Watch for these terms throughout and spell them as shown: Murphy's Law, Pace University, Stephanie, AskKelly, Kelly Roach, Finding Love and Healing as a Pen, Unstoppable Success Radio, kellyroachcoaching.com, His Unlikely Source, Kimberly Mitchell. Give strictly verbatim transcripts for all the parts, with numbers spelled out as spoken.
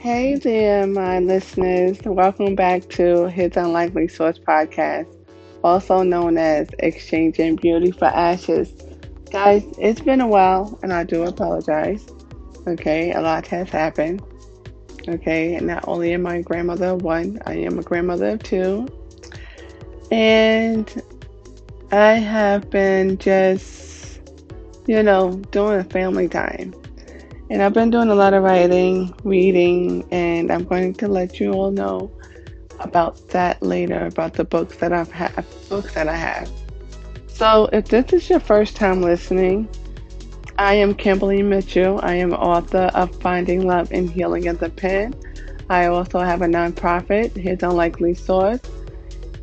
Hey there, my listeners. Welcome back to His Unlikely Source podcast, also known as Exchanging Beauty for Ashes. Guys, it's been a while, and I do apologize. Okay, a lot has happened. Okay, and not only am I a grandmother of one, I am a grandmother of two. And I have been just, you know, doing a family time. And I've been doing a lot of writing, reading, and I'm going to let you all know about that later, about the books that I've ha- books that I have. So if this is your first time listening, I am Kimberly Mitchell. I am author of Finding Love and Healing as a Pen. I also have a nonprofit, His Unlikely Source,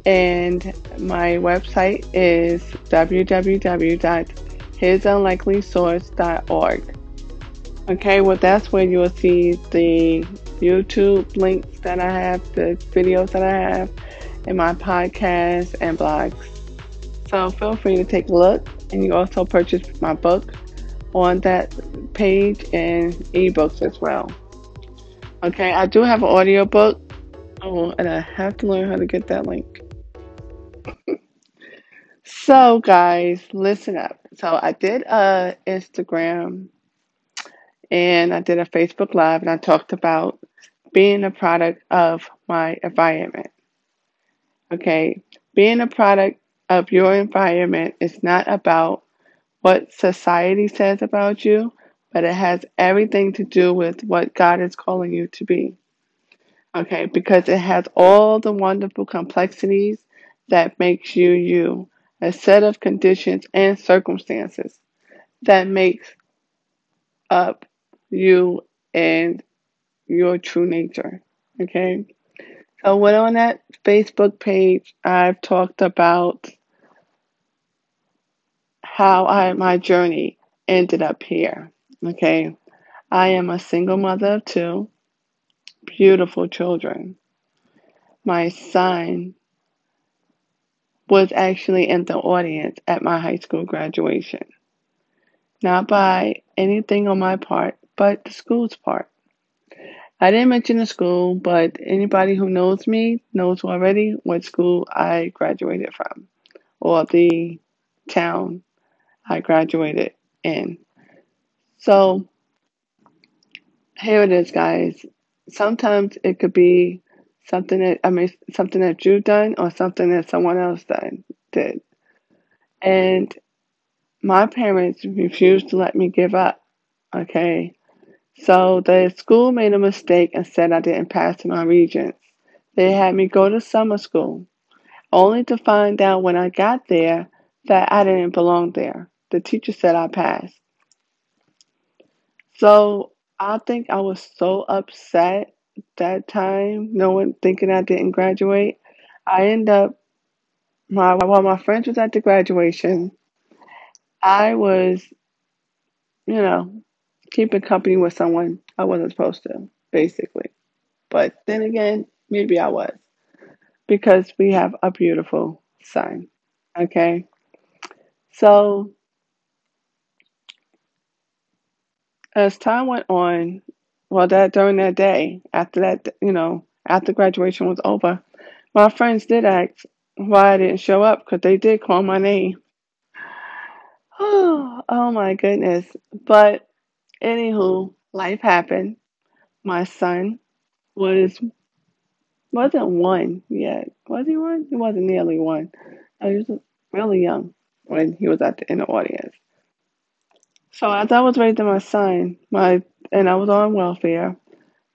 and my website is w w w dot his unlikely source dot org. Okay, well, that's where you will see the YouTube links that I have, the videos that I have, and my podcasts and blogs. So feel free to take a look. And you also purchase my book on that page and ebooks as well. Okay, I do have an audiobook. Oh, and I have to learn how to get that link. So, guys, listen up. So I did a Instagram and I did a Facebook Live, and I talked about being a product of my environment. Okay, being a product of your environment is not about what society says about you, but it has everything to do with what God is calling you to be. Okay, because it has all the wonderful complexities that makes you you, a set of conditions and circumstances that makes up you and your true nature. Okay, so what on that Facebook page I've talked about how I my journey ended up here. Okay, I am a single mother of two beautiful children. My son was actually in the audience at my high school graduation, not by anything on my part, but the school's part. I didn't mention the school, but anybody who knows me knows already what school I graduated from or the town I graduated in. So here it is, guys. Sometimes it could be something that I mean, something that you've done or something that someone else done, did. And my parents refused to let me give up. Okay, so the school made a mistake and said I didn't pass my regents. They had me go to summer school, only to find out when I got there that I didn't belong there. The teacher said I passed. So I think I was so upset that time, knowing, thinking I didn't graduate. I end up, my while my friends was at the graduation, I was, you know, keeping company with someone I wasn't supposed to, basically. But then again, maybe I was, because we have a beautiful son. Okay, so as time went on, well, that during that day, after that, you know, after graduation was over, my friends did ask why I didn't show up, because they did call my name. Oh, oh my goodness. But anywho, life happened. My son was, wasn't one yet. Was he one? He wasn't nearly one. I was really young when he was at the, in the audience. So as I was raising my son, my and I was on welfare,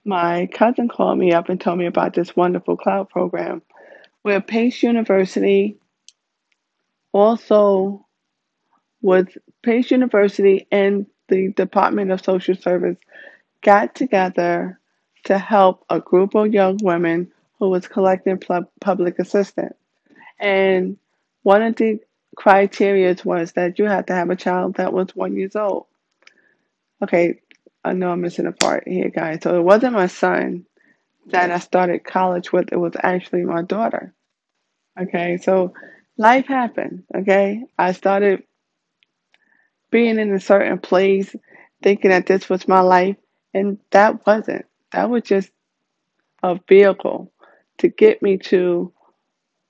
my cousin called me up and told me about this wonderful cloud program where Pace University also was, Pace University and the Department of Social Service got together to help a group of young women who was collecting pl- public assistance. And one of the criteria was that you had to have a child that was one year old. Okay, I know I'm missing a part here, guys. So it wasn't my son that I started college with. It was actually my daughter. Okay, so life happened. Okay, I started being in a certain place, thinking that this was my life, and that wasn't. that was just a vehicle to get me to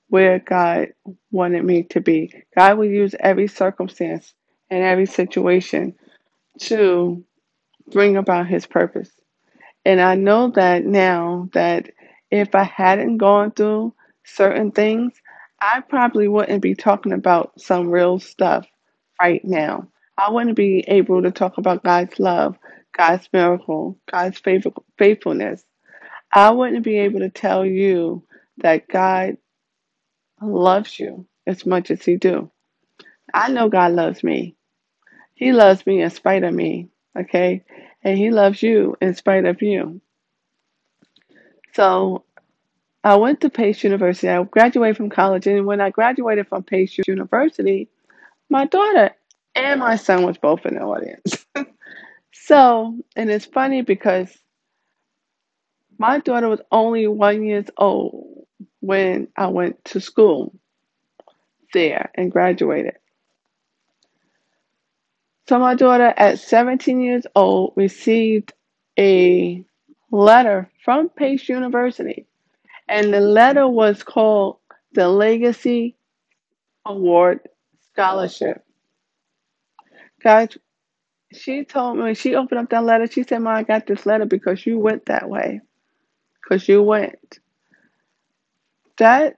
where God wanted me to be. God would use every circumstance and every situation to bring about his purpose. And I know that now, that if I hadn't gone through certain things, I probably wouldn't be talking about some real stuff right now. I wouldn't be able to talk about God's love, God's miracle, God's faithfulness. I wouldn't be able to tell you that God loves you as much as he do. I know God loves me. He loves me in spite of me, okay? And he loves you in spite of you. So I went to Pace University. I graduated from college. And when I graduated from Pace University, my daughter and my son was both in the audience. So, and it's funny because my daughter was only one year old when I went to school there and graduated. So my daughter at seventeen years old received a letter from Pace University, and the letter was called the Legacy Award Scholarship. Guys, she told me, when she opened up that letter, she said, "Ma, I got this letter because you went that way, because you went." That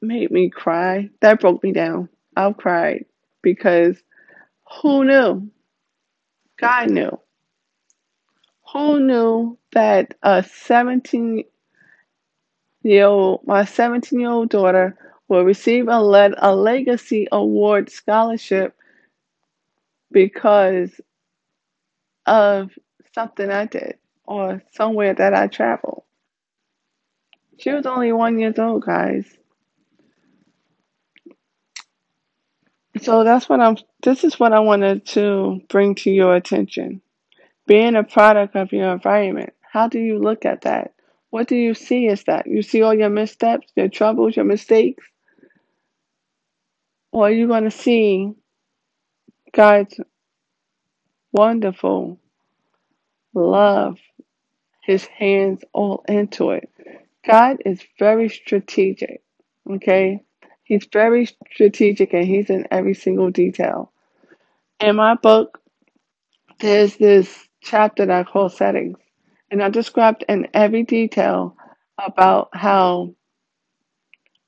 made me cry. That broke me down. I cried because who knew? God knew. Who knew that a seventeen-year-old, my seventeen-year-old daughter will receive a le- a legacy award scholarship because of something I did or somewhere that I traveled? She was only one year old, guys. So that's what I'm, this is what I wanted to bring to your attention. Being a product of your environment. How do you look at that? What do you see as that? You see all your missteps, your troubles, your mistakes? Or are you going to see God's wonderful love, his hands all into it? God is very strategic, okay? He's very strategic, and he's in every single detail. In my book, there's this chapter that I call Settings, and I described in every detail about how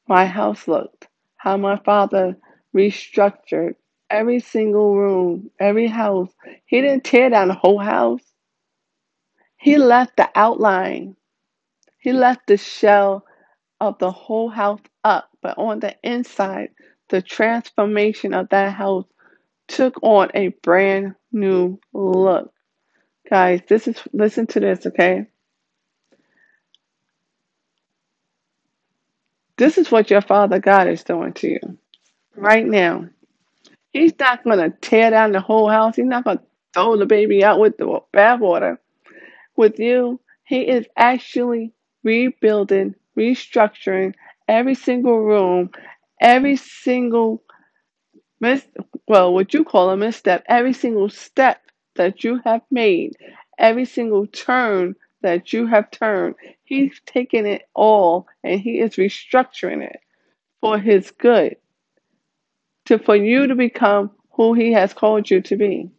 my house looked, how my father restructured every single room, every house. He didn't tear down the whole house. He left the outline. He left the shell of the whole house up, but on the inside, the transformation of that house took on a brand new look. Guys, this is, listen to this, okay? This is what your Father God is doing to you right now. He's not going to tear down the whole house. He's not going to throw the baby out with the bathwater. With you, he is actually rebuilding, restructuring every single room, every single, mis- well, what you call a misstep, every single step that you have made, every single turn that you have turned. He's taking it all and he is restructuring it for his good, to for you to become who he has called you to be.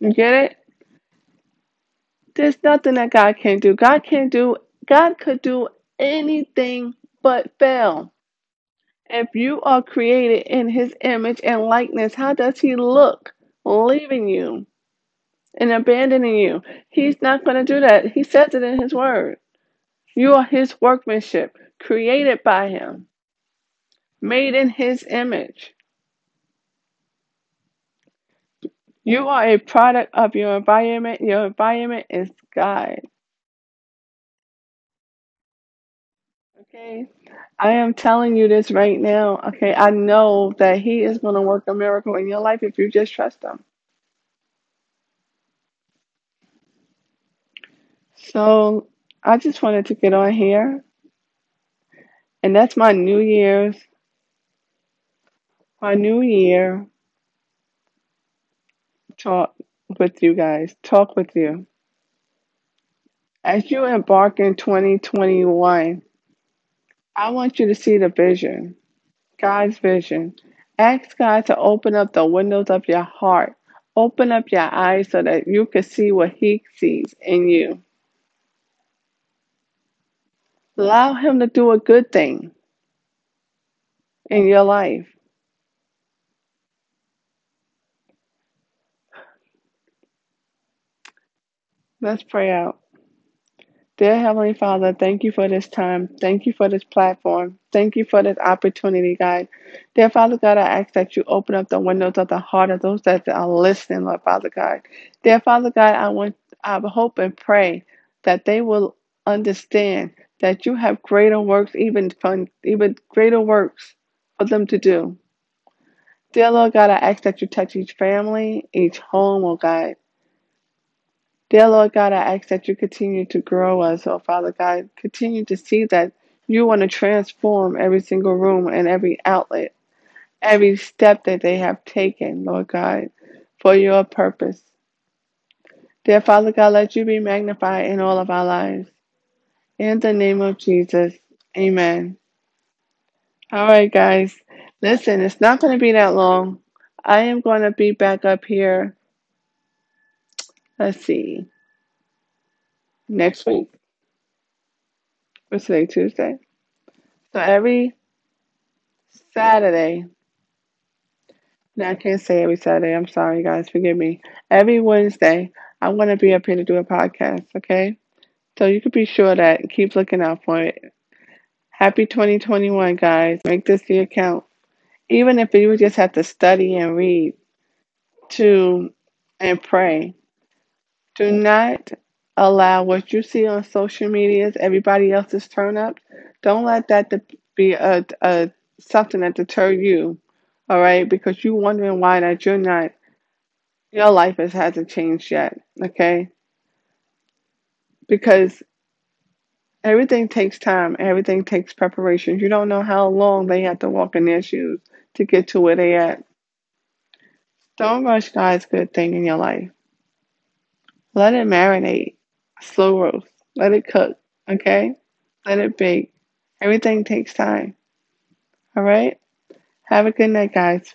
You get it? There's nothing that God can't do. God can't do God could do anything but fail. If you are created in his image and likeness, how does he look leaving you and abandoning you? He's not going to do that. He says it in his word. You are his workmanship, created by him, made in his image. You are a product of your environment. Your environment is God. Okay, I am telling you this right now. Okay, I know that he is going to work a miracle in your life if you just trust him. So I just wanted to get on here. And that's my New Year's, my New Year talk with you guys, talk with you. As you embark in twenty twenty-one, I want you to see the vision, God's vision. Ask God to open up the windows of your heart. Open up your eyes so that you can see what He sees in you. Allow Him to do a good thing in your life. Let's pray out. Dear Heavenly Father, thank you for this time. Thank you for this platform. Thank you for this opportunity, God. Dear Father God, I ask that you open up the windows of the heart of those that are listening, Lord Father God. Dear Father God, I want, I hope and pray that they will understand that you have greater works, even fun, even greater works for them to do. Dear Lord God, I ask that you touch each family, each home, oh God. Dear Lord God, I ask that you continue to grow us, oh Father God. Continue to see that you want to transform every single room and every outlet, every step that they have taken, Lord God, for your purpose. Dear Father God, let you be magnified in all of our lives. In the name of Jesus, amen. All right, guys. Listen, it's not going to be that long. I am going to be back up here. Let's see. Next week. What's today? Tuesday. So every Saturday. Now I can't say every Saturday. I'm sorry, guys. Forgive me. Every Wednesday, I want to be up here to do a podcast, okay? So you can be sure that. Keep looking out for it. Happy twenty twenty-one, guys. Make this the account. Even if you just have to study and read to and pray. Do not allow what you see on social media, everybody else's turn up. Don't let that be a, a something that deter you, all right? Because you're wondering why that you're not, your life has, hasn't changed yet, okay? Because everything takes time. Everything takes preparation. You don't know how long they have to walk in their shoes to get to where they at. Don't rush God's good thing in your life. Let it marinate, slow roast, let it cook, okay? Let it bake. Everything takes time, all right? Have a good night, guys.